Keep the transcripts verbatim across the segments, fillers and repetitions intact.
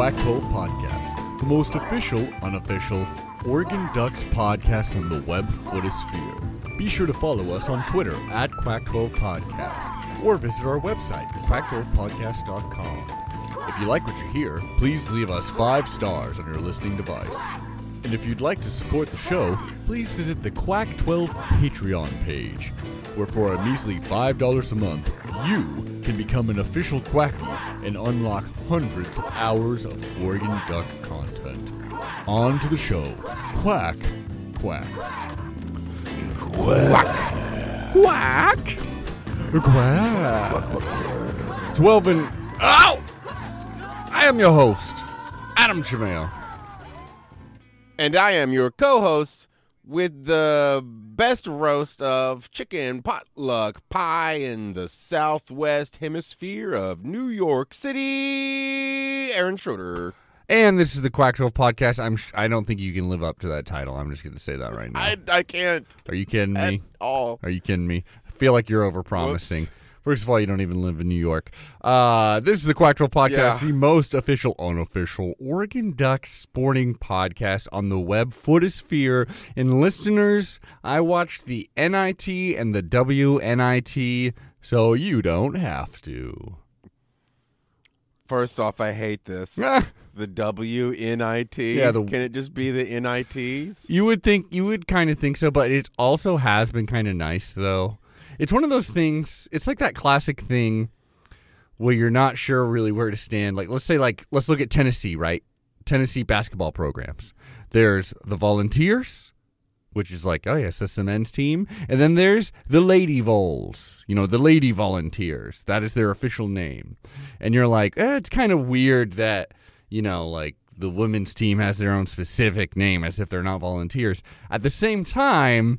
Quack twelve Podcast, the most official, unofficial, Oregon Ducks podcast on the web footosphere. Be sure to follow us on Twitter at Quack twelve Podcast or visit our website, quack twelve podcast dot com. If you like what you hear, please leave us five stars on your listening device. And if you'd like to support the show, please visit the Quack twelve Patreon page, where for a measly five dollars a month, you can become an official Quackner and unlock hundreds of hours of Oregon Duck content. On to the show. Quack, quack. Quack. Quack. Quack. Quack. twelve and... Ow! I am your host, Adam Chamail. And I am your co-host with the best roast of chicken potluck pie in the southwest hemisphere of New York City, Aaron Schroeder. And this is the Quack twelve Podcast. I'm sh- I don't think you can live up to that title. I'm just going to say that right now. I, I can't. Are you kidding me? At all. Are you kidding me? I feel like you're overpromising. Whoops. First of all, you don't even live in New York. Uh, this is the Quack twelve Podcast, yeah. The most official, unofficial Oregon Ducks sporting podcast on the web footosphere. And listeners, I watched the N I T and the W N I T, so you don't have to. First off, I hate this. The W N I T. Yeah, the, Can it just be the N I Ts? You would think, you would kind of think so, but it also has been kind of nice, though. It's one of those things, it's like that classic thing where you're not sure really where to stand. Like, let's say, like, let's look at Tennessee, right? Tennessee basketball programs. There's the Volunteers, which is like, oh, yes, that's the men's team. And then there's the Lady Vols, you know, the Lady Volunteers. That is their official name. And you're like, eh, it's kind of weird that, you know, like, the women's team has their own specific name as if they're not volunteers. At the same time,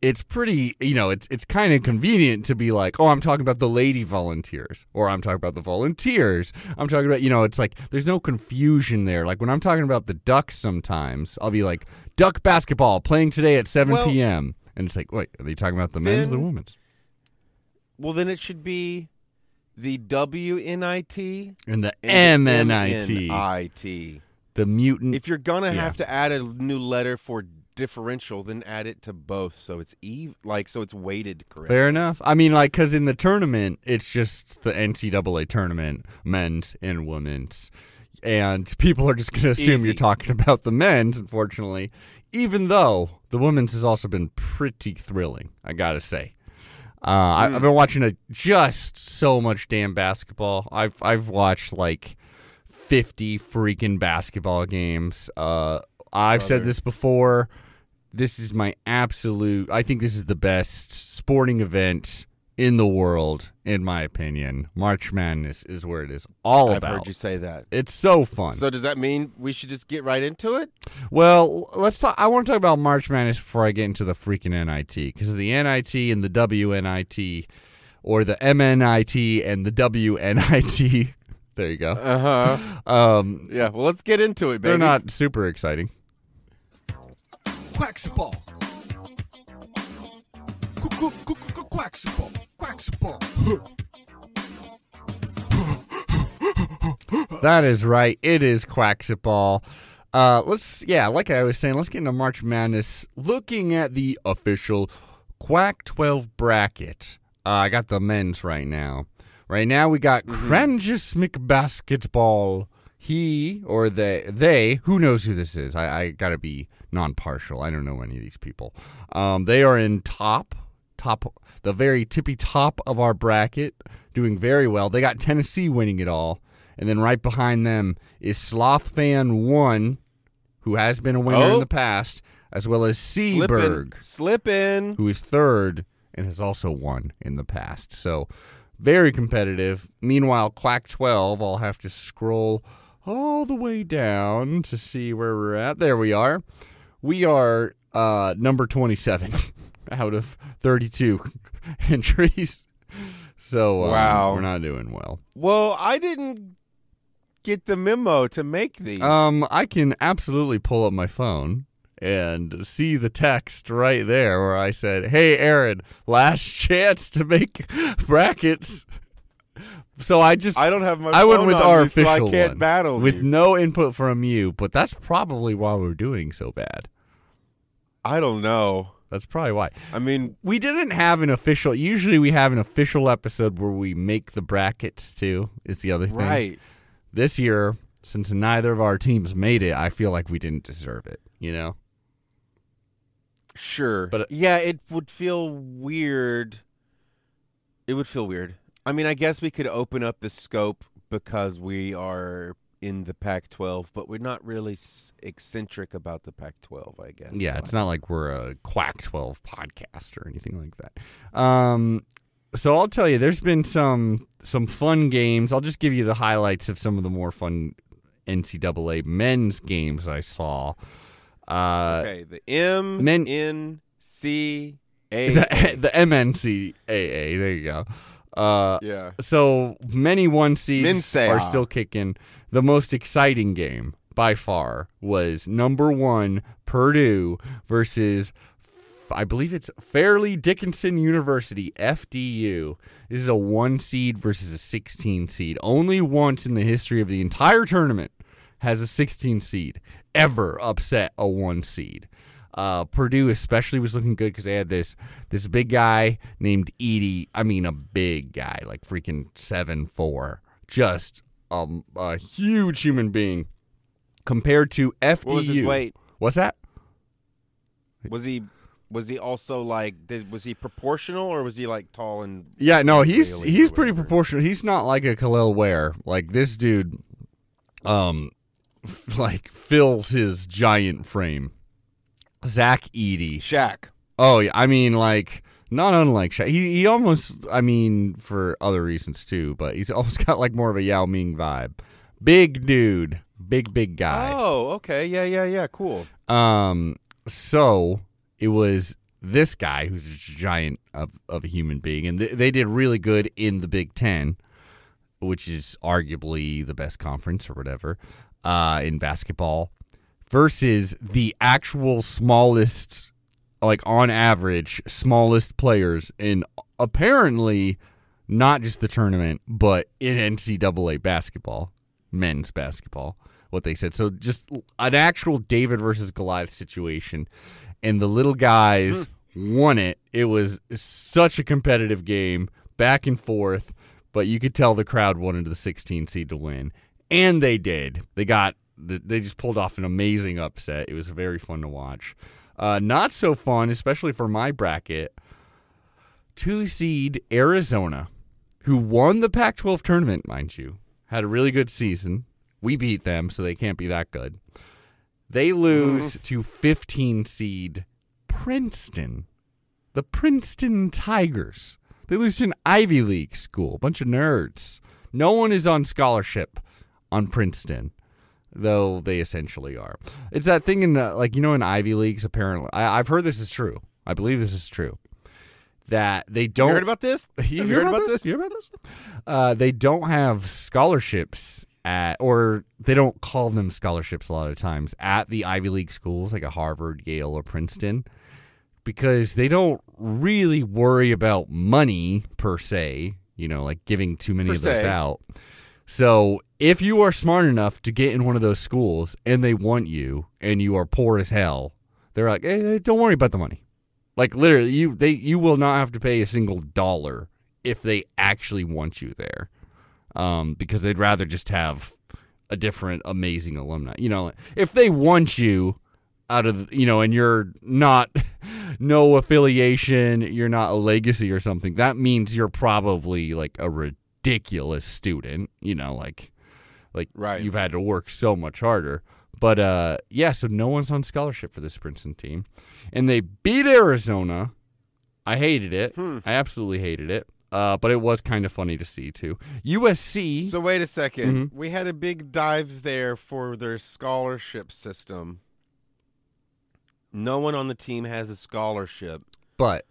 it's pretty, you know, it's it's kind of convenient to be like, oh, I'm talking about the Lady Volunteers, or I'm talking about the Volunteers. I'm talking about, you know, it's like there's no confusion there. Like when I'm talking about the Ducks sometimes, I'll be like, Duck basketball playing today at seven p.m. Well, and it's like, wait, are they talking about the then, men's or the women's? Well, then it should be the W N I T. And the M N I T. M N I T. The mutant. If you're going to yeah. have to add a new letter for differential, then add it to both, so it's ev- like so it's weighted correctly. Fair enough. I mean, like, because in the tournament, it's just the N C double A tournament, men's and women's, and people are just going to assume Easy. You're talking about the men's, unfortunately, even though the women's has also been pretty thrilling, I gotta say. Uh, mm. I've been watching a, just so much damn basketball. I've I've watched like fifty freaking basketball games. Uh, I've Brother. said this before. This is my absolute, I think this is the best sporting event in the world, in my opinion. March Madness is where it is all I've about. I've heard you say that. It's so fun. So does that mean we should just get right into it? Well, let's talk. I want to talk about March Madness before I get into the freaking N I T, because the N I T and the W N I T, or the M N I T and the W N I T, there you go. Uh-huh. Um, yeah, well, let's get into it, baby. They're not super exciting. Quacksball. Quacksball. Quacksball. That is right. It is Quacksball. Uh, let's, yeah, like I was saying, let's get into March Madness. Looking at the official Quack twelve bracket. Uh, I got the men's right now. Right now we got mm-hmm. Kranjus McBasketball. He, or they, they, who knows who this is? I, I got to be non-partial. I don't know any of these people. Um, they are in top, top, the very tippy top of our bracket, doing very well. They got Tennessee winning it all. And then right behind them is Slothfan one, who has been a winner oh. in the past, as well as Seaberg. Slippin'. Who is third and has also won in the past. So, very competitive. Meanwhile, Quack twelve, I'll have to scroll all the way down to see where we're at. There we are. We are uh, number twenty-seven out of thirty-two entries. So um, wow. we're not doing well. Well, I didn't get the memo to make these. Um, I can absolutely pull up my phone and see the text right there where I said, hey, Aaron, last chance to make brackets. So I just I don't have my I phone went with on our me, official so I can't one, battle with you. No input from you, but that's probably why we're doing so bad. I don't know. That's probably why. I mean, we didn't have an official. Usually we have an official episode where we make the brackets too. Is the other thing. Right. This year, since neither of our teams made it, I feel like we didn't deserve it, you know? Sure. But yeah, it would feel weird. It would feel weird. I mean, I guess we could open up the scope because we are in the Pac twelve, but we're not really eccentric about the Pac twelve, I guess. Yeah, it's not like we're a Quack twelve podcast or anything like that. Um, so I'll tell you, there's been some some fun games. I'll just give you the highlights of some of the more fun N C double A men's games I saw. Uh, okay, the M men- N C A A. The, the M N C A A, there you go. Uh, yeah. So many one seeds are still kicking. The most exciting game by far was number one Purdue versus, I believe it's Fairleigh Dickinson University, F D U. This is a one seed versus a sixteen seed. Only once in the history of the entire tournament has a sixteen seed ever upset a one seed. Uh, Purdue especially was looking good because they had this this big guy named Edey. I mean, a big guy, like freaking seven foot four. Just um, a huge human being compared to F D U. What was his weight? What's that? Was he was he also like, did, was he proportional or was he like tall and... Yeah, no, he's he's pretty proportional. He's not like a Khalil Ware. Like this dude um, like fills his giant frame. Zach Edey. Shaq. Oh, yeah. I mean, like, not unlike Shaq. He, he almost, I mean, for other reasons, too, but he's almost got, like, more of a Yao Ming vibe. Big dude. Big, big guy. Oh, okay. Yeah, yeah, yeah. Cool. Um. So, it was this guy who's a giant of, of a human being, and th- they did really good in the Big Ten, which is arguably the best conference or whatever uh, in basketball. Versus the actual smallest, like on average, smallest players in apparently not just the tournament, but in N C double A basketball, men's basketball, what they said. So just an actual David versus Goliath situation. And the little guys won it. It was such a competitive game, back and forth, but you could tell the crowd wanted the sixteen seed to win. And they did. They got... They just pulled off an amazing upset. It was very fun to watch. Uh, not so fun, especially for my bracket, two-seed Arizona, who won the Pac twelve tournament, mind you, had a really good season. We beat them, so they can't be that good. They lose mm. to fifteen-seed Princeton, the Princeton Tigers. They lose to an Ivy League school, a bunch of nerds. No one is on scholarship on Princeton. Though they essentially are. It's that thing in, uh, like, you know, in Ivy Leagues, apparently. I, I've heard this is true. I believe this is true. That they don't... You heard about this? You heard about this? You heard about this? Uh, they don't have scholarships at... Or they don't call them scholarships a lot of times at the Ivy League schools, like a Harvard, Yale, or Princeton. Because they don't really worry about money, per se. You know, like giving too many of those out. So... If you are smart enough to get in one of those schools and they want you and you are poor as hell, they're like, hey, don't worry about the money. Like, literally, you they you will not have to pay a single dollar if they actually want you there um, because they'd rather just have a different amazing alumni. You know, if they want you out of, you know, and you're not, no affiliation, you're not a legacy or something, that means you're probably like a ridiculous student, you know, like. Like, right. You've had to work so much harder. But, uh, yeah, so no one's on scholarship for this Princeton team. And they beat Arizona. I hated it. Hmm. I absolutely hated it. Uh, but it was kind of funny to see, too. U S C. So, wait a second. Mm-hmm. We had a big dive there for their scholarship system. No one on the team has a scholarship. But.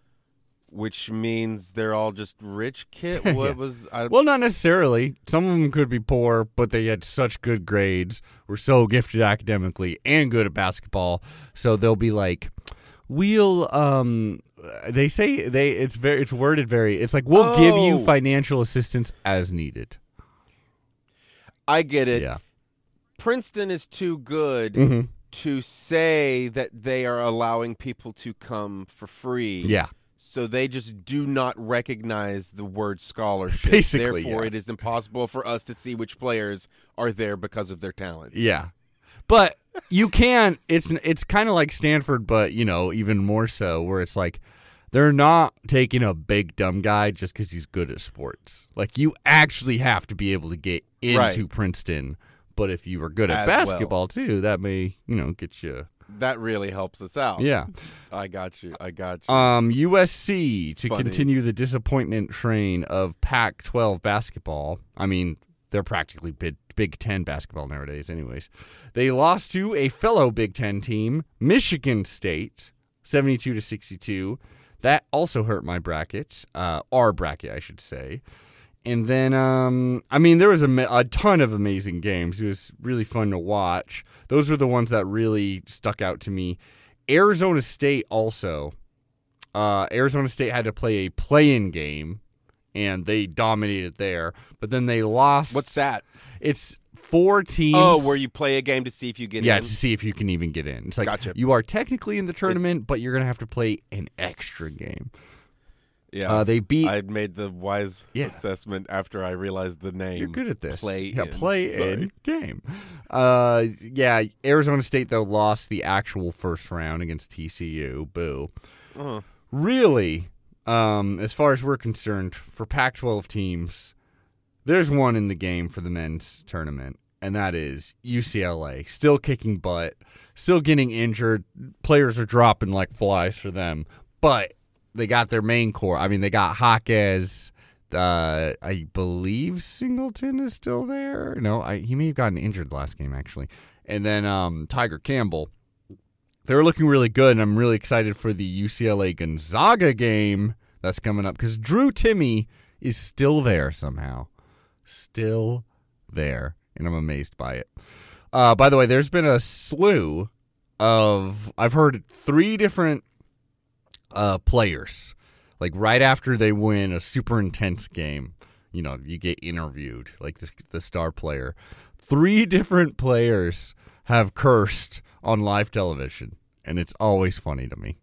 Which means they're all just rich kid? What yeah. was? I... Well, not necessarily. Some of them could be poor, but they had such good grades, were so gifted academically, and good at basketball. So they'll be like, we'll, um, they say, they. it's very, it's worded very, it's like, we'll oh. give you financial assistance as needed. I get it. Yeah. Princeton is too good mm-hmm. to say that they are allowing people to come for free. Yeah. So they just do not recognize the word scholarship. Basically, Therefore, yeah. it is impossible for us to see which players are there because of their talents. Yeah. But you can – it's it's kind of like Stanford, but, you know, even more so, where it's like they're not taking a big, dumb guy just because he's good at sports. Like, you actually have to be able to get into right. Princeton. But if you were good at As basketball, well. too, that may, you know, get you – That really helps us out. Yeah. I got you. I got you. Um, U S C, to Funny. continue the disappointment train of Pac twelve basketball. I mean, they're practically Big, Big Ten basketball nowadays anyways. They lost to a fellow Big Ten team, Michigan State, seventy-two to sixty-two. That also hurt my bracket, uh, our bracket, I should say. And then, um, I mean, there was a, a ton of amazing games. It was really fun to watch. Those were the ones that really stuck out to me. Arizona State also. Uh, Arizona State had to play a play-in game, and they dominated there. But then they lost. What's that? It's four teams. Oh, where you play a game to see if you get yeah, in. Yeah, to see if you can even get in. It's like gotcha. You are technically in the tournament, it's... but you're going to have to play an extra game. Yeah, uh, they beat. I made the wise yeah. assessment after I realized the name. You're good at this. Play yeah, in. Play Sorry. in game. Uh, yeah, Arizona State, though, lost the actual first round against T C U. Boo. Uh-huh. Really, um, as far as we're concerned, for Pac twelve teams, there's one in the game for the men's tournament, and that is U C L A. Still kicking butt. Still getting injured. Players are dropping like flies for them. But... they got their main core. I mean, they got Jaquez. Uh, I believe Singleton is still there. No, I, he may have gotten injured last game, actually. And then um, Tiger Campbell. They're looking really good, and I'm really excited for the U C L A-Gonzaga game that's coming up because Drew Timme is still there somehow. Still there, and I'm amazed by it. Uh, by the way, there's been a slew of – I've heard three different – Uh, players, like right after they win a super intense game, you know, you get interviewed, like the, the star player. Three different players have cursed on live television, and it's always funny to me.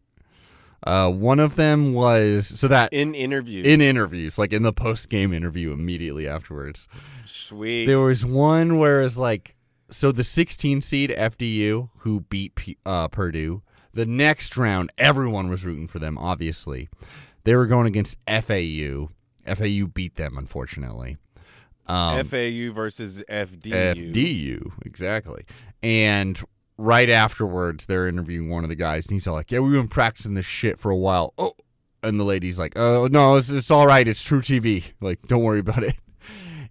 Uh, one of them was so that in interviews, in interviews, like in the post game interview immediately afterwards. Sweet. There was one where it's like, so the sixteen seed F D U who beat P- uh, Purdue. The next round, everyone was rooting for them, obviously. They were going against F A U. F A U beat them, unfortunately. Um, F A U versus F D U. F D U, exactly. And right afterwards, they're interviewing one of the guys, and he's all like, yeah, we've been practicing this shit for a while. Oh, and the lady's like, oh, no, it's, it's all right. It's True T V. Like, don't worry about it.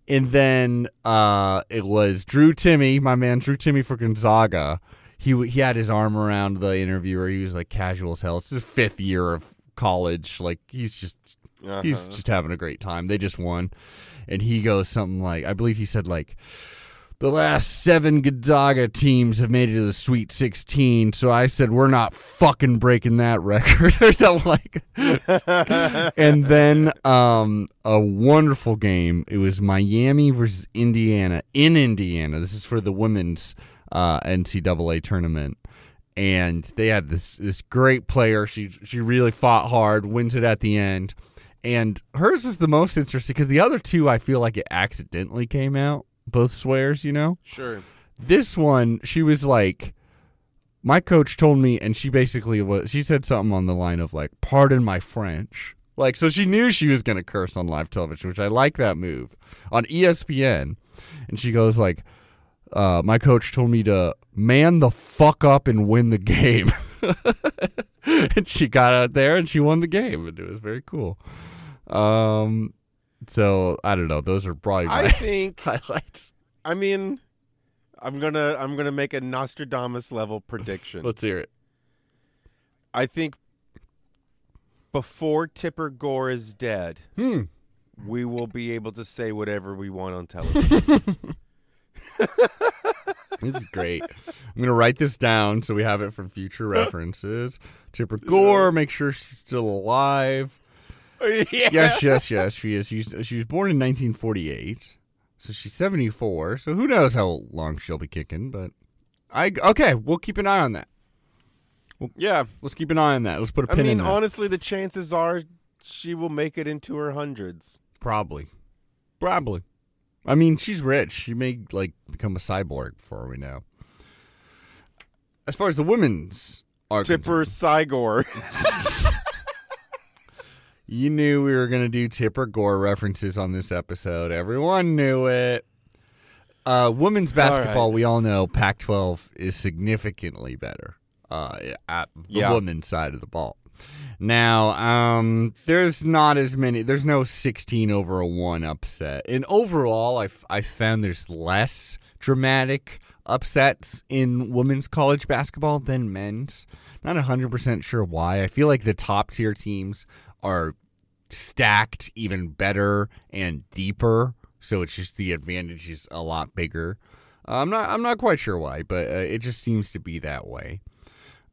And then uh, it was Drew Timme, my man Drew Timme for Gonzaga. He he had his arm around the interviewer. He was like casual as hell. It's his fifth year of college. Like he's just uh-huh. he's just having a great time. They just won, and he goes something like, I believe he said like, the last seven Gonzaga teams have made it to the Sweet sixteen. So I said we're not fucking breaking that record or something like. And then um a wonderful game. It was Miami versus Indiana in Indiana. This is for the women's. Uh, N C double A tournament, and they had this this great player. She she really fought hard, wins it at the end, and hers was the most interesting because the other two I feel like it accidentally came out. Both swears, you know. Sure. This one, she was like, my coach told me, and she basically was. She said something on the line of like, "Pardon my French," like so she knew she was gonna curse on live television, which I like that move on E S P N, and she goes like. Uh, my coach told me to man the fuck up and win the game. And she got out there and she won the game. And it was very cool. Um, so I don't know. Those are probably my I think, highlights. I mean, I'm gonna I'm gonna make a Nostradamus level prediction. Let's hear it. I think before Tipper Gore is dead, hmm. we will be able to say whatever we want on television. This is great. I'm going to write this down so we have it for future references. Tipper Gore, make sure she's still alive. Yeah. Yes, yes, yes, she is. She's, she was born in nineteen forty-eight. So she's seventy-four, so who knows how long she'll be kicking, but I okay, we'll keep an eye on that. We'll, yeah. Let's keep an eye on that. Let's put a pin in that. I mean, in honestly, the chances are she will make it into her hundreds. Probably. Probably. I mean, she's rich. She may, like, become a cyborg before we know. As far as the women's are Tipper Gore. You knew we were going to do Tipper Gore references on this episode. Everyone knew it. Uh, women's basketball, all right. We all know Pac twelve is significantly better uh, at the yeah. women's side of the ball. Now, um, there's not as many. There's no sixteen over a one upset. And overall, I've, I've found there's less dramatic upsets in women's college basketball than men's. Not one hundred percent sure why. I feel like the top-tier teams are stacked even better and deeper, so it's just the advantage is a lot bigger. Uh, I'm not I'm not quite sure why, but uh, it just seems to be that way.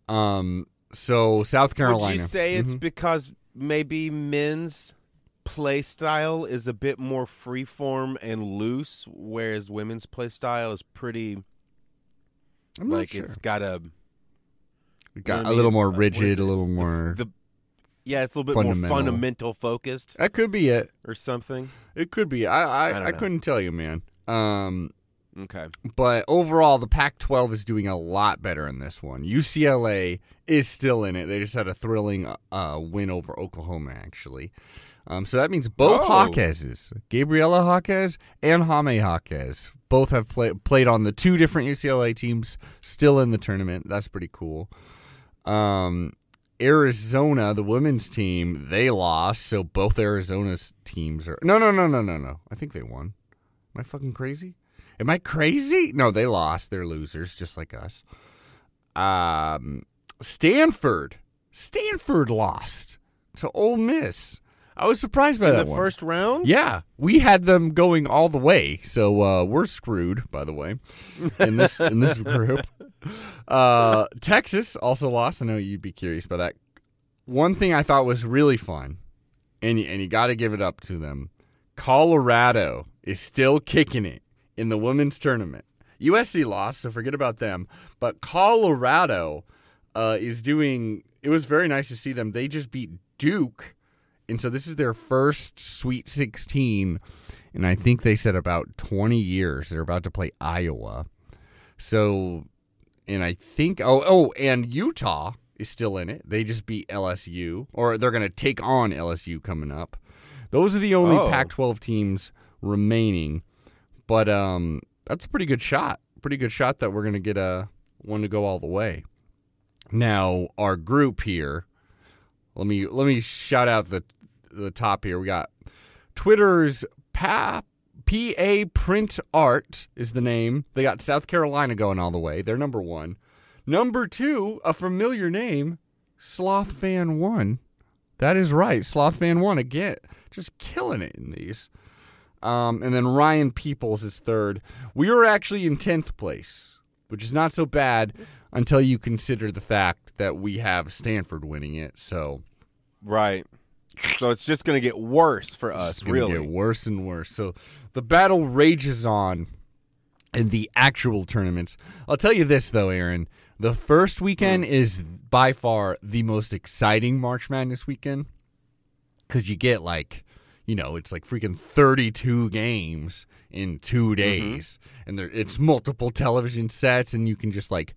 Um, so South Carolina. Would you say mm-hmm. it's because maybe men's play style is a bit more freeform and loose, whereas women's play style is pretty... I'm not like sure. It's got a, it got you know a mean? little more rigid, a little more. The, the, yeah, it's a little bit fundamental. more fundamental focused. That could be it, or something. It could be. I I, I, I couldn't tell you, man. Um, okay. But overall, the Pac twelve is doing a lot better in this one. U C L A is still in it. They just had a thrilling uh, win over Oklahoma, actually. Um, so that means both oh. Jaquez's, Gabriela Jaquez and Jaime Jaquez, both have play, played on the two different U C L A teams, still in the tournament. That's pretty cool. Um, Arizona, the women's team, they lost, so both Arizona's teams are... No, no, no, no, no, no. I think they won. Am I fucking crazy? Am I crazy? No, they lost. They're losers, just like us. Um, Stanford. Stanford lost to Ole Miss. I was surprised by in that the one. first round? Yeah. We had them going all the way, so uh, we're screwed, by the way, in this in this group. Uh, Texas also lost. I know you'd be curious by that. One thing I thought was really fun, and, and you got to give it up to them, Colorado is still kicking it in the women's tournament. U S C lost, so forget about them, but Colorado uh, is doing – it was very nice to see them. They just beat Duke. And so this is their first Sweet sixteen, and I think they said about twenty years. They're about to play Iowa. So, and I think, oh, oh, and Utah is still in it. They just beat L S U, or they're going to take on L S U coming up. Those are the only oh. Pac twelve teams remaining. But um, that's a pretty good shot. Pretty good shot that we're going to get a one to go all the way. Now, our group here, let me let me shout out the... the top here. We got Twitter's pa P A Print Art is the name. They got South Carolina going all the way. They're number one. Number two, a familiar name, Slothfan one. That is right. Slothfan one again. Just killing it in these. Um, and then Ryan Peoples is third. We were actually in tenth place, which is not so bad until you consider the fact that we have Stanford winning it. So, right. So it's just going to get worse for us, it's really. It's going to get worse and worse. So the battle rages on in the actual tournaments. I'll tell you this, though, Aaron. The first weekend is by far the most exciting March Madness weekend because you get, like, you know, it's like freaking thirty-two games in two days. Mm-hmm. And there, it's multiple television sets, and you can just, like...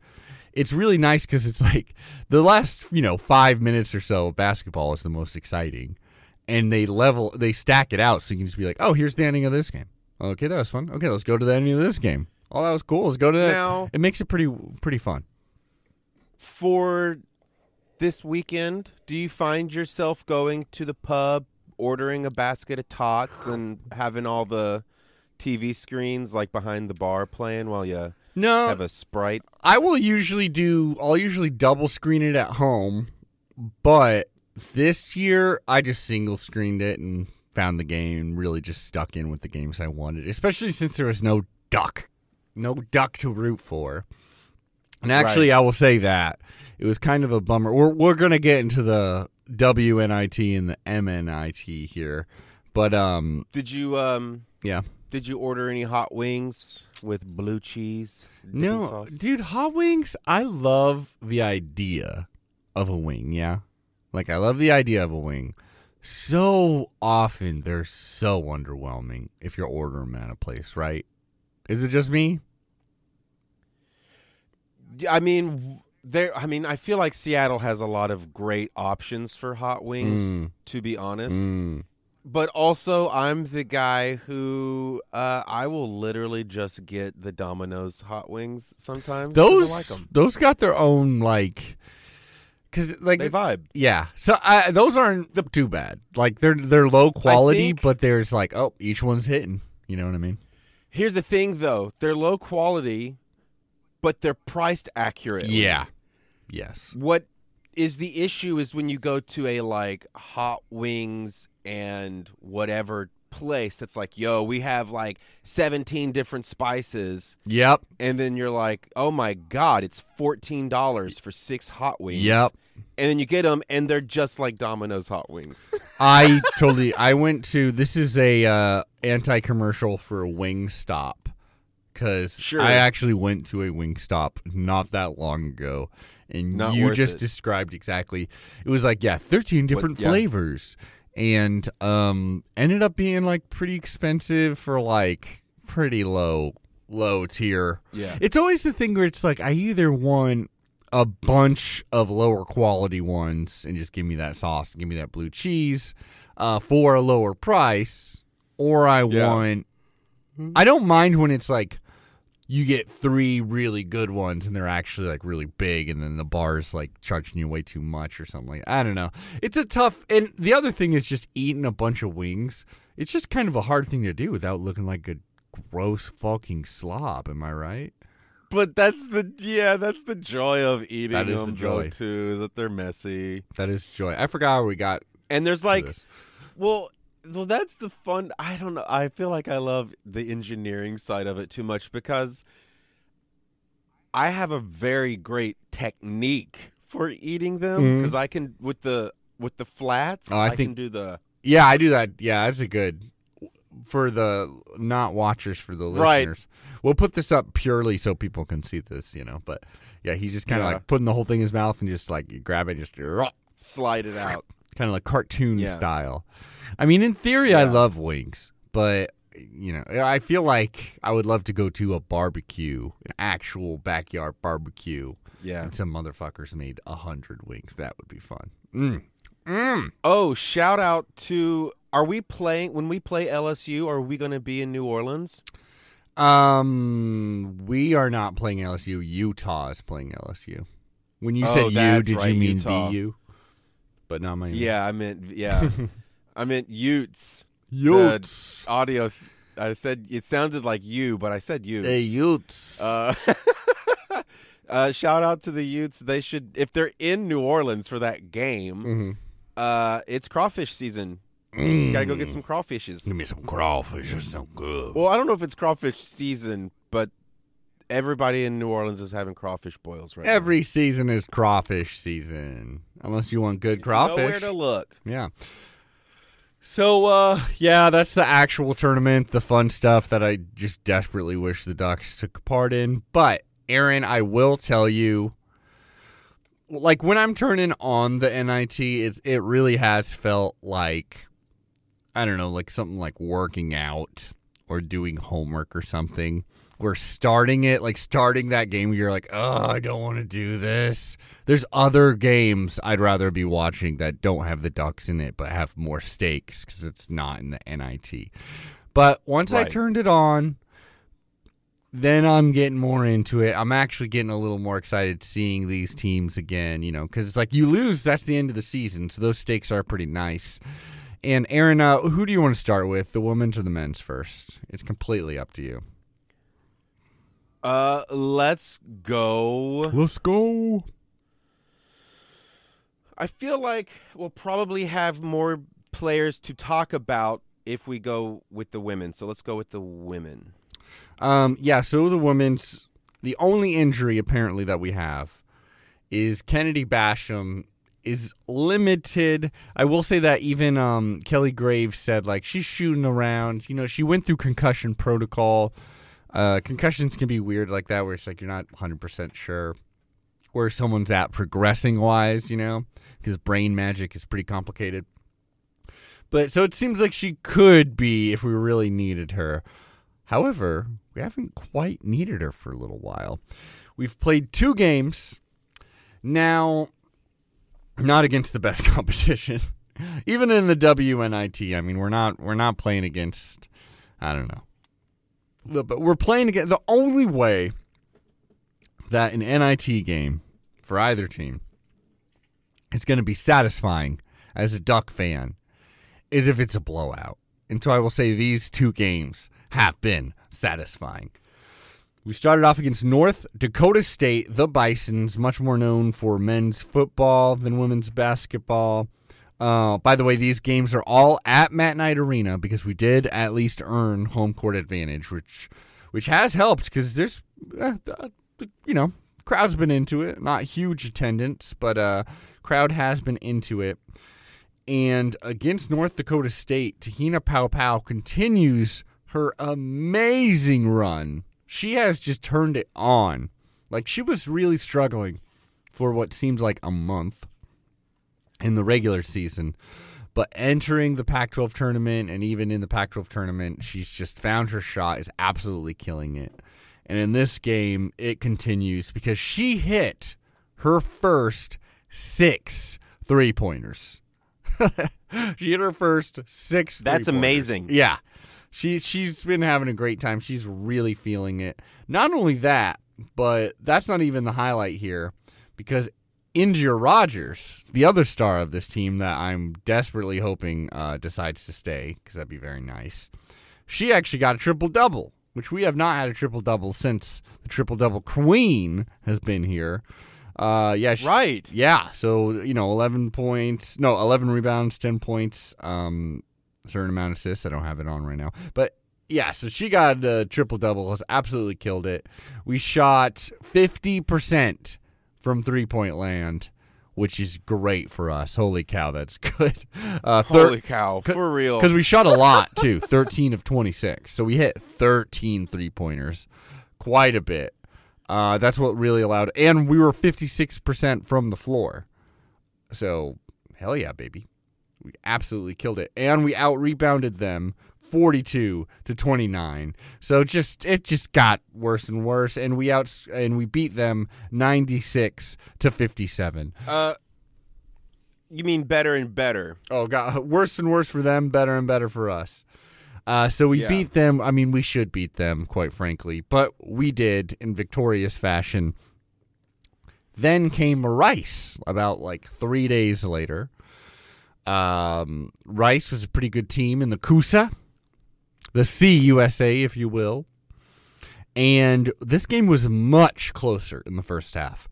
It's really nice because it's like the last, you know, five minutes or so of basketball is the most exciting. And they level, they stack it out so you can just be like, oh, here's the ending of this game. Okay, that was fun. Okay, let's go to the ending of this game. Oh, that was cool. Let's go to that. Now, it makes it pretty pretty fun. For this weekend, do you find yourself going to the pub, ordering a basket of tots and having all the T V screens like behind the bar playing while you... No, have a Sprite. I will usually do. I'll usually double screen it at home, but this year I just single screened it and found the game and really just stuck in with the games I wanted. Especially since there was no duck, no duck to root for. And actually, right. I will say that it was kind of a bummer. We're we're gonna get into the W N I T and the M N I T here, but um, did you um, yeah. Did you order any hot wings with blue cheese? No, sauce? Dude, hot wings, I love the idea of a wing, yeah? Like, I love the idea of a wing. So often, they're so underwhelming if you're ordering them at a place, right? Is it just me? I mean, there. I mean, I feel like Seattle has a lot of great options for hot wings, mm. to be honest. Mm. But also, I'm the guy who uh, I will literally just get the Domino's hot wings sometimes. Those, I like them. Those got their own, like, cause, like they vibe. Yeah, so I, those aren't the, too bad. Like they're they're low quality, think, but there's like oh, each one's hitting. You know what I mean? Here's the thing, though: they're low quality, but they're priced accurately. Yeah. Yes. What is the issue is when you go to a like hot wings and whatever place that's like, yo, we have like seventeen different spices. Yep. And then you're like, oh my God, it's fourteen dollars for six hot wings. Yep. And then you get them and they're just like Domino's hot wings. I totally, I went to, this is a uh, anti-commercial for Wingstop because sure. I actually went to a Wingstop not that long ago. And not you just it. described exactly, it was like, yeah, thirteen different what, yeah. flavors. And um, ended up being like pretty expensive for like pretty low, low tier. Yeah, it's always the thing where it's like I either want a bunch of lower quality ones and just give me that sauce, give me that blue cheese, uh, for a lower price, or I yeah. want. I don't mind when it's like you get three really good ones and they're actually like really big and then the bar's like charging you way too much or something like that. I don't know. It's a tough, and the other thing is just eating a bunch of wings. It's just kind of a hard thing to do without looking like a gross fucking slob. Am I right? But that's the, yeah, that's the joy of eating that is them, the joy. too, is that they're messy. That is joy. I forgot how we got. And there's like, this. well, Well, that's the fun. I don't know. I feel like I love the engineering side of it too much because I have a very great technique for eating them because mm-hmm. I can with the with the flats. Oh, I, I think, can do the. Yeah, I do that. Yeah, that's a good for the not watchers for the listeners. Right. We'll put this up purely so people can see this, you know. But yeah, he's just kind of yeah. like putting the whole thing in his mouth and just like you grab it, and just slide it out, kind of like cartoon yeah. style. I mean, in theory, yeah. I love wings, but, you know, I feel like I would love to go to a barbecue, an actual backyard barbecue, yeah. and some motherfuckers made one hundred wings. That would be fun. Mm. Mm. Oh, shout out to, are we playing, when we play L S U, are we going to be in New Orleans? Um, we are not playing L S U. Utah is playing L S U. When you oh, said you, did right, you mean B U? But not my Yeah, I meant, yeah. I meant Utes. Utes. The audio. Th- I said it sounded like you, but I said Utes. The Utes. Uh, uh, shout out to the Utes. They should, if they're in New Orleans for that game, mm-hmm. uh, it's crawfish season. Mm. You gotta go get some crawfishes. Give me some crawfish. It's so good. Well, I don't know if it's crawfish season, but everybody in New Orleans is having crawfish boils right Every now. Every season is crawfish season, unless you want good crawfish. You know where to look. Yeah. So, uh, yeah, that's the actual tournament, the fun stuff that I just desperately wish the Ducks took part in. But, Aaron, I will tell you, like, when I'm turning on the N I T, it, it really has felt like, I don't know, like something like working out or doing homework or something. We're starting it, like starting that game where you're like, oh, I don't want to do this. There's other games I'd rather be watching that don't have the Ducks in it but have more stakes because it's not in the N I T. But once right. I turned it on, then I'm getting more into it. I'm actually getting a little more excited seeing these teams again, you know, because it's like you lose, that's the end of the season. So those stakes are pretty nice. And Aaron, uh, who do you want to start with, the women's or the men's first? It's completely up to you. Uh, let's go. Let's go. I feel like we'll probably have more players to talk about if we go with the women. So let's go with the women. Um, yeah, so the women's, the only injury apparently that we have is Kennedy Basham is limited. I will say that even um, Kelly Graves said, like, she's shooting around. You know, she went through concussion protocol. Uh, concussions can be weird like that, where it's like you're not one hundred percent sure where someone's at progressing-wise, you know, because brain magic is pretty complicated. But so it seems like she could be if we really needed her. However, we haven't quite needed her for a little while. We've played two games. Now, not against the best competition. Even in the W N I T, I mean, we're not we're not playing against, I don't know. But we're playing against, the only way that an N I T game for either team is going to be satisfying as a Duck fan is if it's a blowout. And so I will say these two games have been satisfying. We started off against North Dakota State, the Bisons, much more known for men's football than women's basketball. Uh, by the way, these games are all at Matt Knight Arena because we did at least earn home court advantage, which which has helped because there's, uh, you know, crowd's been into it. Not huge attendance, but uh, crowd has been into it. And against North Dakota State, Tahina Pow Pow continues her amazing run. She has just turned it on. Like, she was really struggling for what seems like a month in the regular season. But entering the Pac twelve tournament, and even in the Pac twelve tournament, she's just found her shot, is absolutely killing it. And in this game, it continues because she hit her first six three-pointers. She hit her first six three-pointers. That's amazing. Yeah. She, she's been having a great time. She's really feeling it. Not only that, but that's not even the highlight here, because India Rogers, the other star of this team that I'm desperately hoping uh, decides to stay, because that'd be very nice, she actually got a triple-double, which we have not had a triple-double since the triple-double queen has been here. Uh, yeah, she, right. Yeah, so, you know, eleven points. No, eleven rebounds, ten points, um... certain amount of assists. I don't have it on right now. But, yeah, so she got a triple-double, has absolutely killed it. We shot fifty percent from three-point land, which is great for us. Holy cow, that's good. Uh, thir- Holy cow, for real. Because we shot a lot, too, thirteen of twenty-six. So we hit thirteen three-pointers, quite a bit. Uh, that's what really allowed. And we were fifty-six percent from the floor. So, hell yeah, baby. We absolutely killed it, and we out-rebounded them forty-two to twenty-nine. So just it just got worse and worse, and we out and we beat them ninety-six to fifty-seven. Uh, you mean better and better? Oh god, worse and worse for them, better and better for us. Uh, so we yeah. beat them. I mean, we should beat them, quite frankly, but we did in victorious fashion. Then came Rice about like three days later. Um, Rice was a pretty good team in the C U S A, the C U S A, if you will. And this game was much closer in the first half.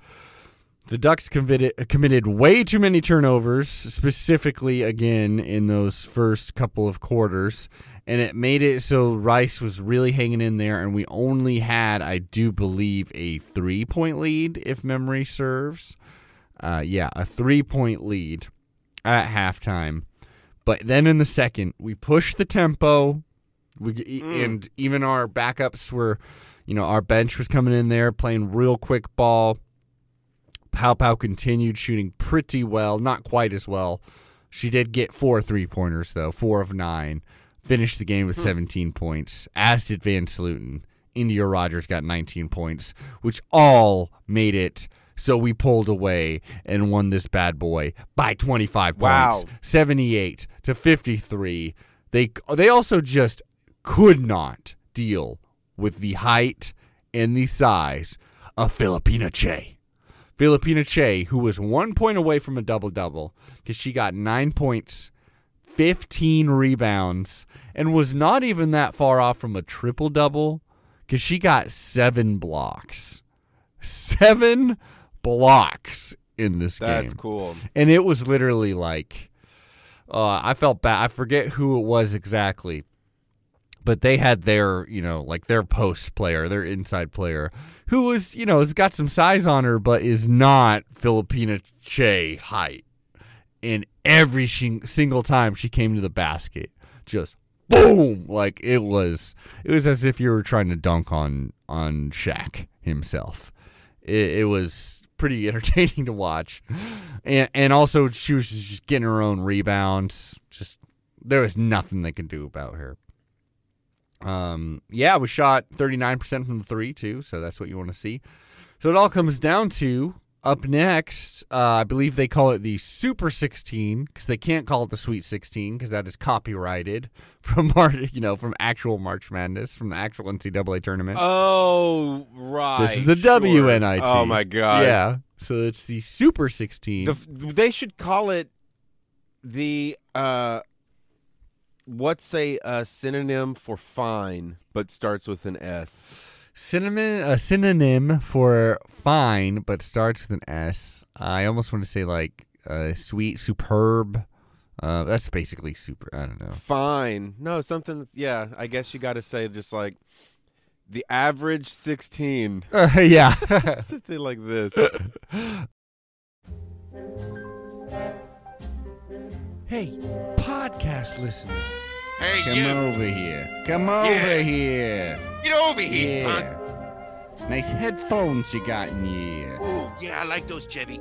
The Ducks committed, committed way too many turnovers, specifically, again, in those first couple of quarters. And it made it so Rice was really hanging in there, and we only had, I do believe, a three-point lead, if memory serves. Uh, yeah, a three-point lead at halftime. But then in the second, we pushed the tempo, we, mm. and even our backups were, you know, our bench was coming in there, playing real quick ball. Pow Pow continued shooting pretty well, not quite as well. She did get four three-pointers, though, four of nine. Finished the game with mm. seventeen points, as did Van Sluten. India Rogers got nineteen points, which all made it so we pulled away and won this bad boy by twenty-five points, wow. seventy-eight to fifty-three. They they also just could not deal with the height and the size of Phillipina Kyei. Phillipina Kyei, who was one point away from a double-double because she got nine points, fifteen rebounds, and was not even that far off from a triple-double because she got seven blocks. Seven blocks in this game. That's cool. And it was literally like, uh, I felt bad. I forget who it was exactly, but they had their, you know, like their post player, their inside player, who was, you know, has got some size on her, but is not Phillipina Kyei height. and every shing- single time she came to the basket, just boom! Like it was, it was as if you were trying to dunk on on Shaq himself. It, it was pretty entertaining to watch, and and also she was just getting her own rebounds. Just there was nothing they could do about her. Um, yeah, we shot thirty-nine percent from the three too, so that's what you want to see. So it all comes down to up next. Uh, I believe they call it the Super sixteen because they can't call it the Sweet sixteen because that is copyrighted from March, you know, from actual March Madness, from the actual N C double A tournament. Oh, right. This is the sure. W N I T. Oh my god. Yeah. So it's the Super sixteen. The f- they should call it the. Uh... What's a uh, synonym for fine, but starts with an S? Cinnamon, a synonym for fine, but starts with an S. I almost want to say like uh, sweet, superb. Uh, that's basically super. I don't know. Fine. No, something. That's, yeah, I guess you got to say just like the average sixteen. Uh, yeah. Something like this. Hey, podcast listener. Hey, Come you. over here. Come over yeah. here. Get over here, yeah. punk. Nice headphones you got in your ear. Ooh, yeah, I like those, Chevy.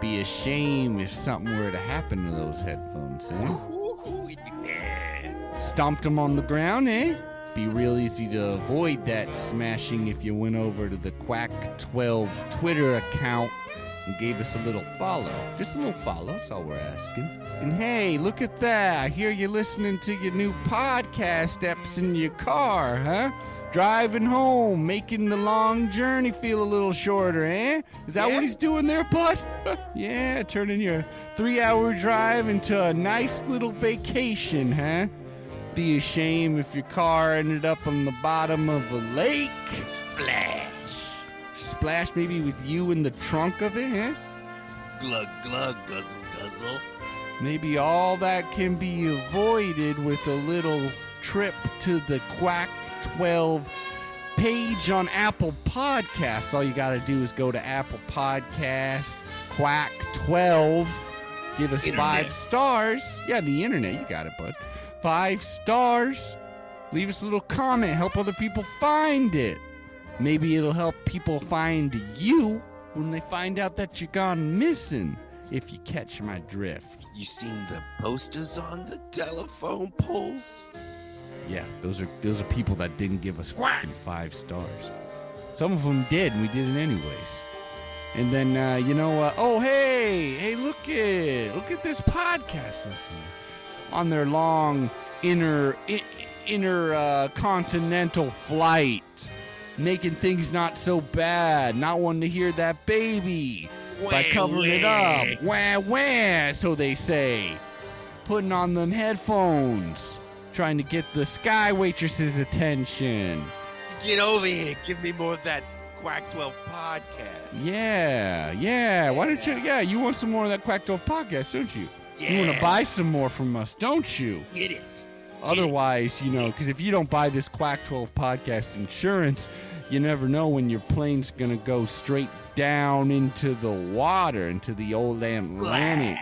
Be a shame if something were to happen to those headphones, eh? Ooh, ooh, ooh, yeah. Stomped them on the ground, eh? Be real easy to avoid that smashing if you went over to the Quack twelve Twitter account. Gave us a little follow. Just a little follow, that's all we're asking. And hey, look at that. I hear you listening to your new podcast apps in your car, huh? Driving home, making the long journey feel a little shorter, eh? Is that yeah. what he's doing there, bud? Yeah, turning your three-hour drive into a nice little vacation, huh? Be a shame if your car ended up on the bottom of a lake. Splash. Splash maybe with you in the trunk of it, huh? Glug, glug, guzzle, guzzle. Maybe all that can be avoided with a little trip to the Quack twelve page on Apple Podcasts. All you got to do is go to Apple Podcast, Quack twelve, give us internet. five stars. Yeah, the internet, you got it, bud. Five stars. Leave us a little comment. Help other people find it. Maybe it'll help people find you when they find out that you're gone missing, if you catch my drift. You seen the posters on the telephone poles? Yeah, those are those are people that didn't give us fucking five stars. Some of them did, and we did it anyways. And then, uh, you know, uh, oh, hey, hey, look at, look at this podcast listener on their long inner, in, inner uh, continental flight. Making things not so bad. Not wanting to hear that baby. Wah, by covering wah. it up. Wah, wah, so they say. Putting on them headphones. Trying to get the Sky Waitress's attention. Get over here. Give me more of that Quack twelve podcast. Yeah, yeah. yeah. Why don't you, yeah, you want some more of that Quack twelve podcast, don't you? Yeah. You want to buy some more from us, don't you? Get it. Otherwise, you know, because if you don't buy this Quack twelve podcast insurance, you never know when your plane's going to go straight down into the water, into the old Atlantic,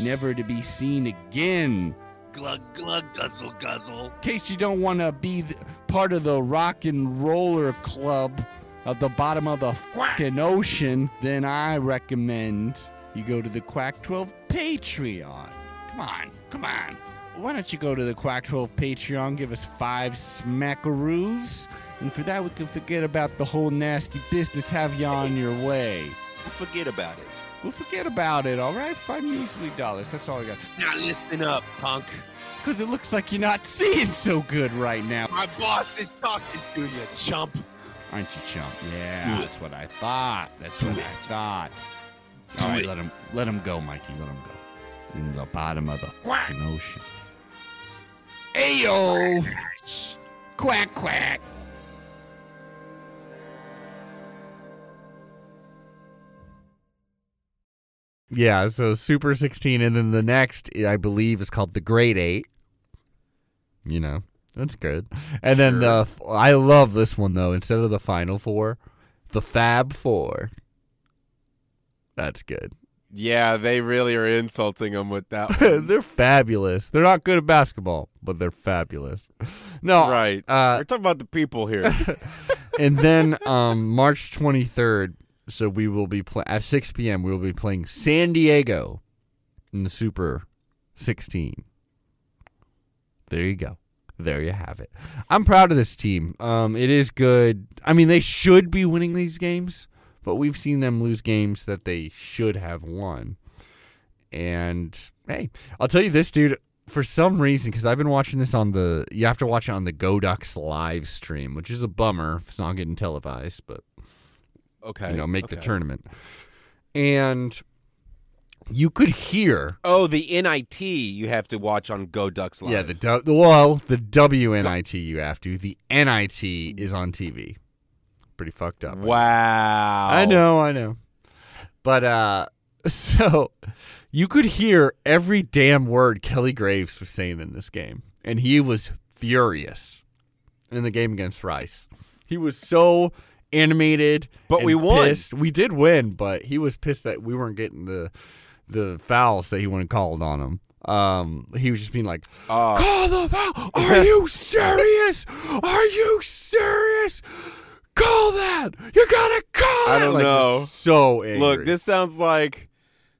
never to be seen again. Glug, glug, guzzle, guzzle. In case you don't want to be th- part of the rock and roller club at the bottom of the fucking ocean, then I recommend you go to the Quack twelve Patreon. Come on, come on. Why don't you go to the Quack twelve Patreon, give us five smackaroos, and for that we can forget about the whole nasty business, have you on your way. We'll forget about it. We'll forget about it, all right? Five measly dollars, that's all I got. Now listen up, punk. Because it looks like you're not seeing so good right now. My boss is talking to you, chump. Aren't you, chump? Yeah, that's what I thought. That's what I thought. All right, let him, let him go, Mikey, let him go. In the bottom of the fucking ocean. Ayo! Quack, quack! Yeah, so Super sixteen, and then the next, I believe, is called the Great Eight. You know, that's good. And sure. then the, I love this one, though. Instead of the Final Four, the Fab Four. That's good. Yeah, they really are insulting them with that one. They're fabulous. They're not good at basketball, but they're fabulous. No, right. Uh, We're talking about the people here. And then um, March twenty-third, so we will be play- at six p.m., we will be playing San Diego in the Super sixteen. There you go. There you have it. I'm proud of this team. Um, it is good. I mean, they should be winning these games, but we've seen them lose games that they should have won. And, hey, I'll tell you this, dude. For some reason, because I've been watching this on the – you have to watch it on the Go Ducks live stream, which is a bummer. It's not getting televised, but, okay, you know, make okay. the tournament. And you could hear – oh, the N I T you have to watch on Go Ducks live. Yeah, the well, the W N I T you have to. The N I T is on T V. Pretty fucked up. Right? Wow. I know, I know. But uh, so you could hear every damn word Kelly Graves was saying in this game. And he was furious in the game against Rice. He was so animated. But we won. Pissed. We did win, but he was pissed that we weren't getting the the fouls that he wanted called on him. Um, he was just being like, uh, call the foul. Are you serious? Are you serious? Call that! You gotta call it! I don't like, know. So angry. Look, this sounds like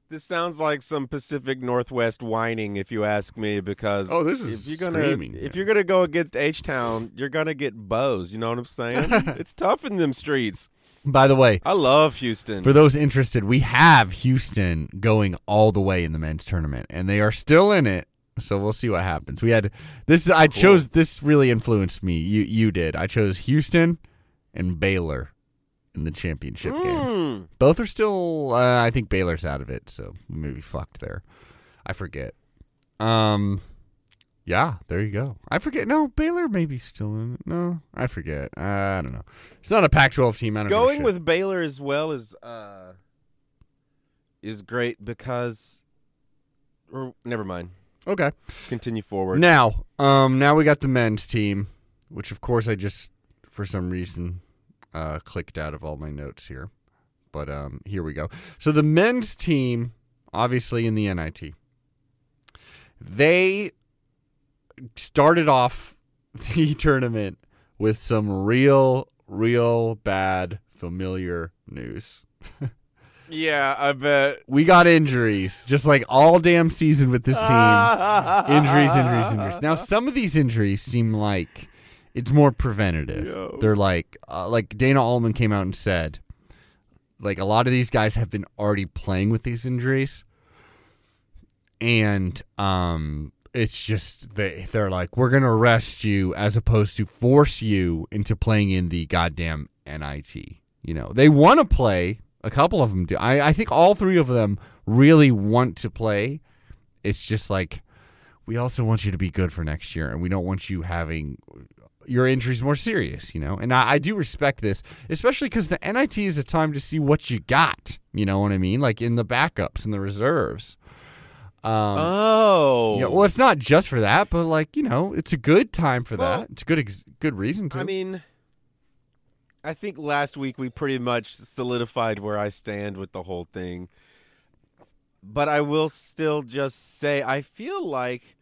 this sounds like some Pacific Northwest whining, if you ask me. Because oh, this is if you're gonna streaming, if man. You're gonna go against H-Town, you're gonna get bows. You know what I'm saying? It's tough in them streets. By the way, I love Houston. For those interested, we have Houston going all the way in the men's tournament, and they are still in it. So we'll see what happens. We had this. I cool. chose this. Really influenced me. You you did. I chose Houston and Baylor in the championship mm. game. Both are still, uh, I think Baylor's out of it, so we may be fucked there. I forget. Um, yeah, there you go. I forget. No, Baylor may be still in it. No, I forget. Uh, I don't know. It's not a Pac twelve team. I don't Going know with Baylor as well is, uh, is great because... Or, never mind. Okay. Continue forward. Now, um, now we got the men's team, which, of course, I just... for some reason, uh, clicked out of all my notes here. But um, here we go. So the men's team, obviously in the N I T, they started off the tournament with some real, real bad familiar news. Yeah, I bet. We got injuries, just like all damn season with this team. injuries, injuries, injuries. Now, some of these injuries seem like... it's more preventative. Yo. They're like, uh, like Dana Altman came out and said, like a lot of these guys have been already playing with these injuries, and um, it's just they they're like, we're gonna rest you as opposed to force you into playing in the goddamn N I T. You know, they want to play. A couple of them do. I I think all three of them really want to play. It's just like, we also want you to be good for next year, and we don't want you having your injuries more serious, you know? And I, I do respect this, especially because the N I T is a time to see what you got, you know what I mean? Like in the backups and the reserves. Um, oh. You know, well, it's not just for that, but like, you know, it's a good time for well, that. It's a good, ex- good reason to. I mean, I think last week we pretty much solidified where I stand with the whole thing. But I will still just say I feel like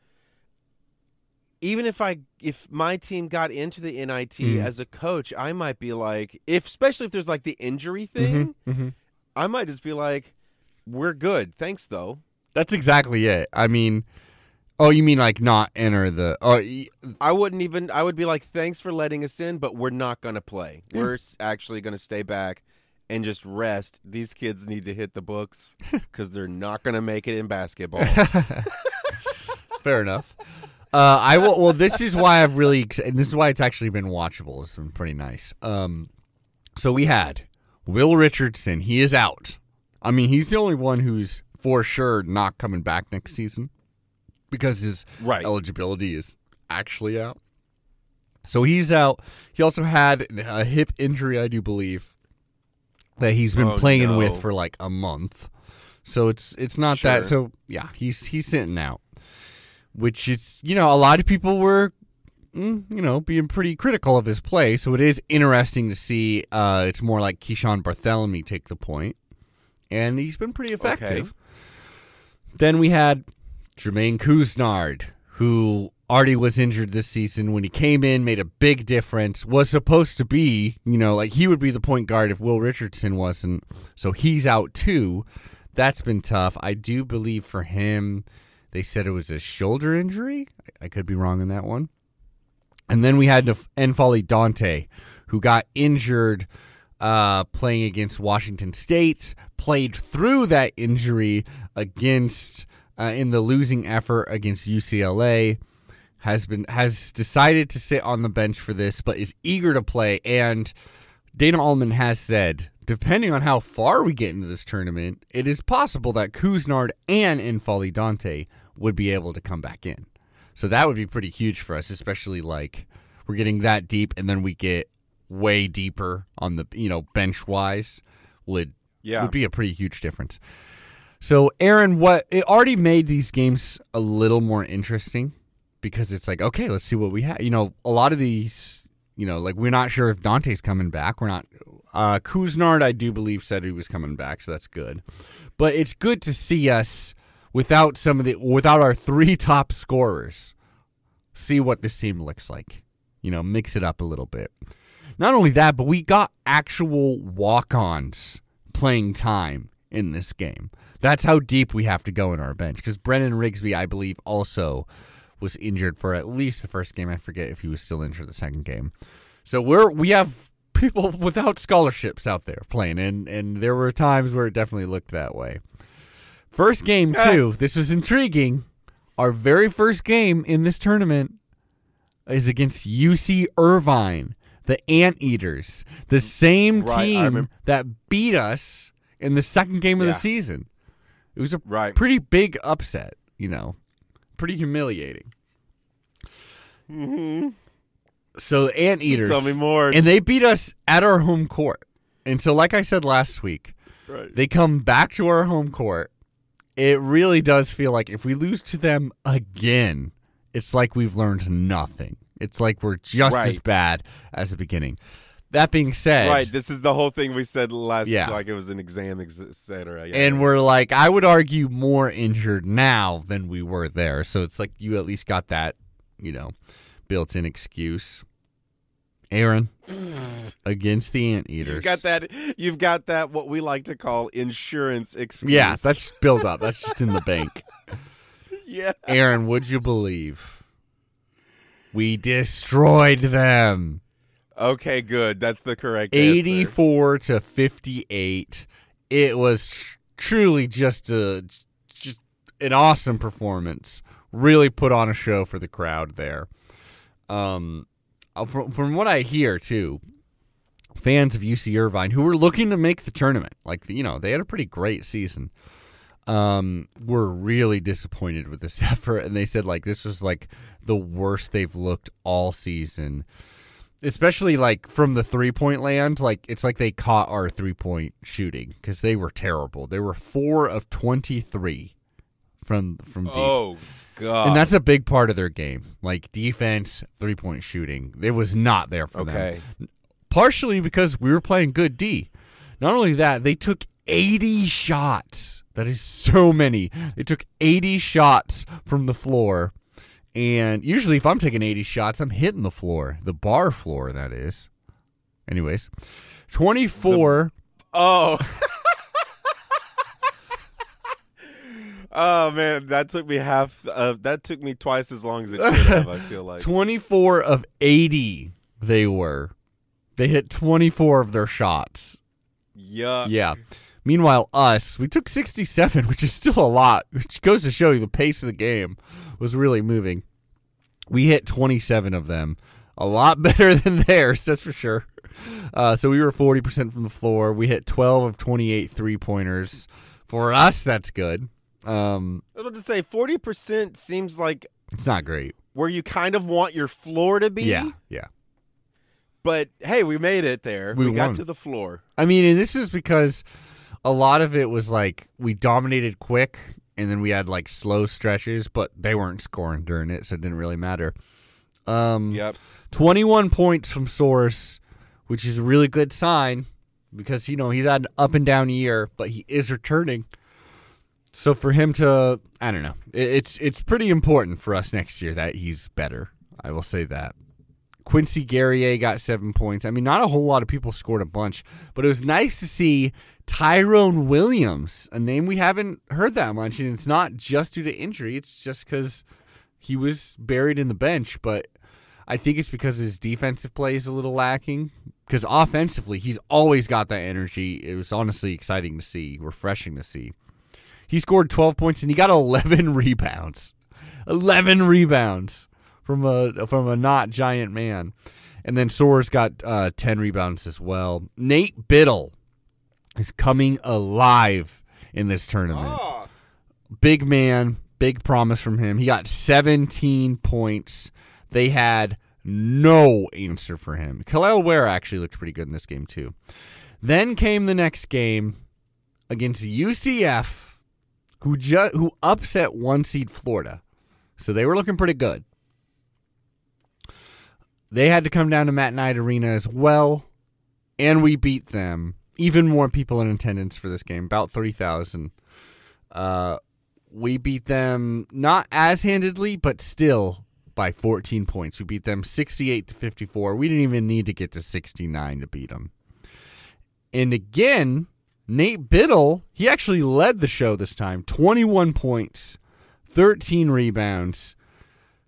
even if I if my team got into the N I T mm-hmm. as a coach, I might be like, if especially if there's like the injury thing, mm-hmm, mm-hmm. I might just be like, we're good. Thanks, though. That's exactly it. I mean, oh, you mean like not enter the? Oh, I wouldn't even. I would be like, thanks for letting us in, but we're not going to play. Yeah. We're actually going to stay back and just rest. These kids need to hit the books because they're not going to make it in basketball. Fair enough. Uh, I will, well, this is why I've really, and this is why it's actually been watchable. It's been pretty nice. Um, so we had Will Richardson. He is out. I mean, he's the only one who's for sure not coming back next season because his right. eligibility is actually out. So he's out. He also had a hip injury, I do believe, that he's been oh, playing no. with for like a month. So it's it's not sure. that. So, yeah, he's he's sitting out, which is, you know, a lot of people were, you know, being pretty critical of his play. So it is interesting to see. Uh, it's more like Keyshawn Bartholomew take the point. And he's been pretty effective. Okay. Then we had Jermaine Couisnard, who already was injured this season. When he came in, made a big difference, was supposed to be, you know, like he would be the point guard if Will Richardson wasn't. So he's out too. That's been tough. I do believe for him, they said it was a shoulder injury. I could be wrong on that one. And then we had N'Faly Dante, who got injured uh, playing against Washington State, played through that injury against uh, in the losing effort against U C L A, has been has decided to sit on the bench for this, but is eager to play. And Dana Altman has said, depending on how far we get into this tournament, it is possible that Couisnard and N'Faly Dante would be able to come back in. So that would be pretty huge for us, especially like we're getting that deep and then we get way deeper on the, you know, bench wise would, yeah. would be a pretty huge difference. So Aaron, what it already made these games a little more interesting because it's like, okay, let's see what we have. You know, a lot of these, you know, like we're not sure if Dante's coming back. We're not, uh, Couisnard, I do believe said he was coming back. So that's good, but it's good to see us without some of the without our three top scorers, see what this team looks like. You know, mix it up a little bit. Not only that, but we got actual walk-ons playing time in this game. That's how deep we have to go in our bench. Because Brennan Rigsby, I believe, also was injured for at least the first game. I forget if he was still injured the second game. So we're we have people without scholarships out there playing, and and there were times where it definitely looked that way. First game, too. This is intriguing. Our very first game in this tournament is against U C Irvine, the Anteaters, the same right, team that beat us in the second game of yeah. the season. It was a right. pretty big upset, you know, pretty humiliating. Mm-hmm. So the Anteaters. Tell me more. And they beat us at our home court. And so, like I said last week, right. they come back to our home court. It really does feel like if we lose to them again, it's like we've learned nothing. It's like we're just right. as bad as the beginning. That being said... Right, this is the whole thing we said last week, yeah. like it was an exam, et cetera. Yeah. And we're like, I would argue more injured now than we were there. So it's like you at least got that, you know, built-in excuse. Aaron, against the Anteaters. You've got that, you've got that, what we like to call insurance excuse. Yeah, that's built up. That's just in the bank. Yeah. Aaron, would you believe we destroyed them? Okay, good. That's the correct eighty-four answer. eighty-four to fifty-eight. It was tr- truly just a just an awesome performance. Really put on a show for the crowd there. Um... From, from what I hear, too, fans of U C Irvine who were looking to make the tournament, like, you know, they had a pretty great season, um, were really disappointed with this effort. And they said, like, this was, like, the worst they've looked all season, especially, like, from the three-point land. Like, it's like they caught our three-point shooting because they were terrible. They were four of twenty-three from, from deep. Oh, God. And that's a big part of their game, like defense, three-point shooting. It was not there for okay. them, partially because we were playing good D. Not only that, they took eighty shots. That is so many. They took eighty shots from the floor, and usually if I'm taking eighty shots, I'm hitting the floor, the bar floor, that is. Anyways, twenty-four. The... Oh. Oh, man, that took me half uh, – that took me twice as long as it could have, I feel like. twenty-four of eighty they were. They hit twenty-four of their shots. Yeah. Yeah. Meanwhile, us, we took sixty-seven, which is still a lot, which goes to show you the pace of the game was really moving. We hit twenty-seven of them. A lot better than theirs, that's for sure. Uh, so we were forty percent from the floor. We hit twelve of twenty-eight three-pointers. For us, that's good. Um, I was about to say, forty percent seems like... It's not great. Where you kind of want your floor to be. Yeah, yeah. But, hey, we made it there. We, we got to the floor. I mean, and this is because a lot of it was like we dominated quick, and then we had like slow stretches, but they weren't scoring during it, so it didn't really matter. Um, yep. twenty-one points from Source, which is a really good sign because, you know, he's had an up-and-down year, but he is returning. So for him to, I don't know, it's it's pretty important for us next year that he's better. I will say that. Quincy Guerrier got seven points. I mean, not a whole lot of people scored a bunch, but it was nice to see Tyrone Williams, a name we haven't heard that much, and it's not just due to injury. It's just because he was buried in the bench, but I think it's because his defensive play is a little lacking, because offensively he's always got that energy. It was honestly exciting to see, refreshing to see. He scored twelve points, and he got eleven rebounds. eleven rebounds from a from a not giant man. And then Soares got uh, ten rebounds as well. Nate Biddle is coming alive in this tournament. Oh. Big man, big promise from him. He got seventeen points. They had no answer for him. Kalel Ware actually looked pretty good in this game, too. Then came the next game against U C F. Who ju- who upset one seed Florida, so they were looking pretty good. They had to come down to Matt Knight Arena as well, and we beat them. Even more people in attendance for this game, about thirty thousand. Uh, we beat them not as handedly, but still by fourteen points. We beat them sixty-eight to fifty-four. We didn't even need to get to sixty-nine to beat them. And again, Nate Biddle, he actually led the show this time. twenty-one points, thirteen rebounds.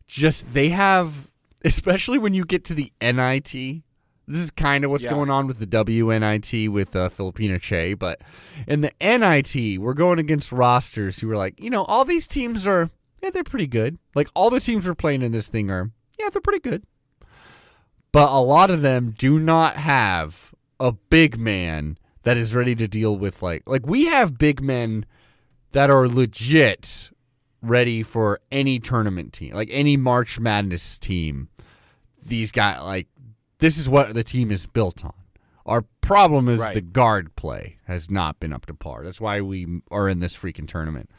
Just they have, especially when you get to the N I T, this is kind of what's yeah. going on with the W N I T with uh, Phillipina Kyei, but in the N I T, we're going against rosters who are like, you know, all these teams are, yeah, they're pretty good. Like, all the teams we're playing in this thing are, yeah, they're pretty good. But a lot of them do not have a big man that is ready to deal with, like, like we have big men that are legit ready for any tournament team, like any March Madness team. These guys, like, this is what the team is built on. Our problem is right. the guard play has not been up to par. That's why we are in this freaking tournament.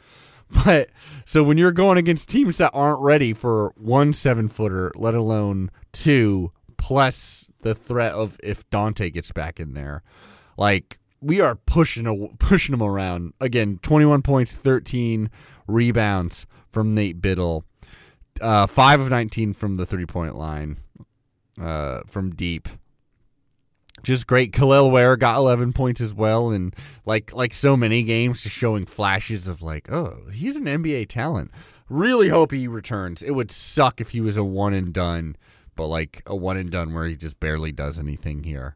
But so when you're going against teams that aren't ready for one seven-footer, let alone two, plus the threat of if Dante gets back in there, like, we are pushing a, pushing them around. Again, twenty-one points, thirteen rebounds from Nate Biddle. Uh, five of nineteen from the three-point line uh, from deep. Just great. Kalel Ware got eleven points as well. And like like so many games, just showing flashes of like, oh, he's an N B A talent. Really hope he returns. It would suck if he was a one-and-done, but like a one-and-done where he just barely does anything here.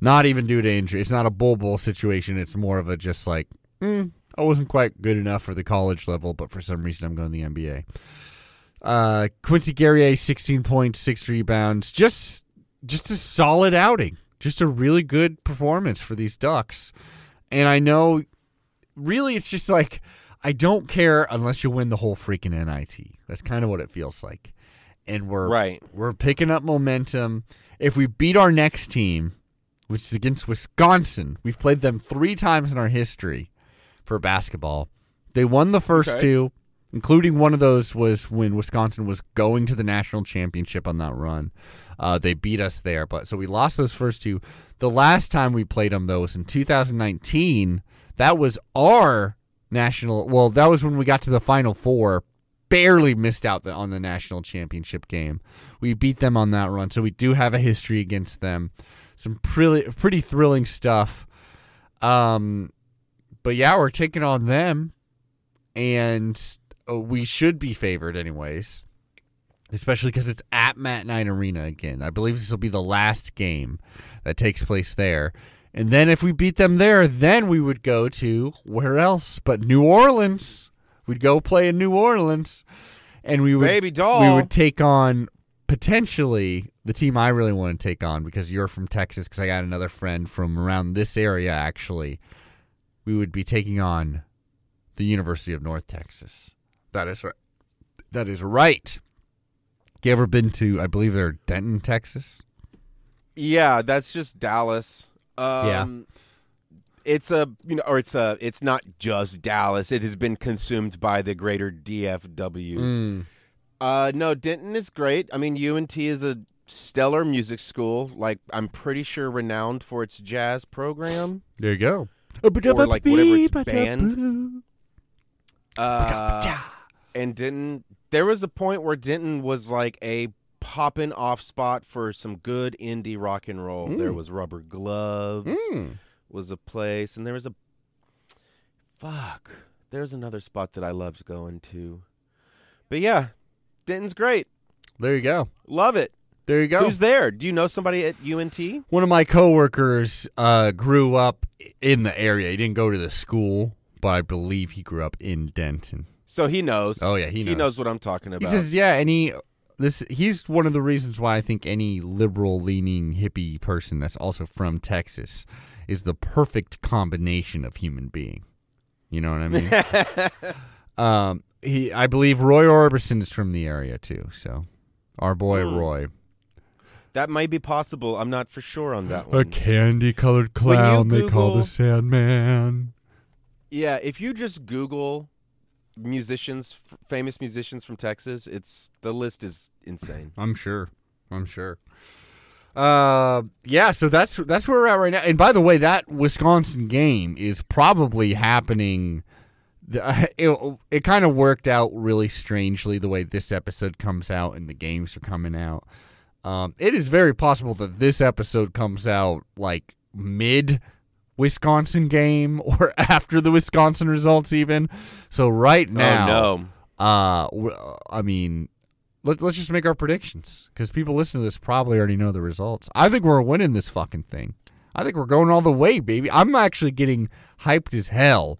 Not even due to injury. It's not a bull bull situation. It's more of a just like, mm, I wasn't quite good enough for the college level, but for some reason I'm going to the N B A. Uh, Quincy Guerrier, sixteen points, six rebounds. Just, just a solid outing. Just a really good performance for these Ducks. And I know, really, it's just like, I don't care unless you win the whole freaking N I T. That's kind of what it feels like. And we're right. we're picking up momentum. If we beat our next team, which is against Wisconsin. We've played them three times in our history for basketball. They won the first okay. two, including one of those was when Wisconsin was going to the national championship on that run. Uh, they beat us there, but so we lost those first two. The last time we played them, though, was in two thousand nineteen. That was our national – well, that was when we got to the Final Four, barely missed out the, on the national championship game. We beat them on that run, so we do have a history against them. Some pretty, pretty thrilling stuff. Um, but, yeah, we're taking on them, and we should be favored anyways, especially because it's at Matt Knight Arena again. I believe this will be the last game that takes place there. And then if we beat them there, then we would go to where else but New Orleans. We'd go play in New Orleans, and we would, Baby doll. we would take on potentially the team I really want to take on, because you're from Texas, because I got another friend from around this area, actually. We would be taking on the University of North Texas. That is right. That is right. You ever been to, I believe they're Denton, Texas? Yeah, that's just Dallas. Um, yeah. It's a, you know, or it's a, it's not just Dallas. It has been consumed by the greater D F W. Mm. Uh, no, Denton is great. I mean, U N T is a stellar music school, like I'm pretty sure renowned for its jazz program. There you go. Or like whatever its band. Uh, and Denton, there was a point where Denton was like a popping off spot for some good indie rock and roll. Mm. There was Rubber Gloves mm. was a place, and there was a fuck. There's another spot that I loved going to, but yeah, Denton's great. There you go. Love it. There you go. Who's there? Do you know somebody at U N T? One of my coworkers uh, grew up in the area. He didn't go to the school, but I believe he grew up in Denton. So he knows. Oh, yeah, he knows. He knows what I'm talking about. He says, yeah, and he, this, he's one of the reasons why I think any liberal-leaning hippie person that's also from Texas is the perfect combination of human being. You know what I mean? um, he, I believe Roy Orbison is from the area, too, so our boy mm. Roy. That might be possible. I'm not for sure on that one. A candy-colored clown Google, they call the Sandman. Yeah, if you just Google musicians, f- famous musicians from Texas, it's the list is insane. I'm sure. I'm sure. Uh, yeah, so that's that's where we're at right now. And by the way, that Wisconsin game is probably happening. The, it it kind of worked out really strangely the way this episode comes out and the games are coming out. Um, it is very possible that this episode comes out like mid-Wisconsin game or after the Wisconsin results even. So right now, oh, no. uh, I mean, let, let's just make our predictions because people listening to this probably already know the results. I think we're winning this fucking thing. I think we're going all the way, baby. I'm actually getting hyped as hell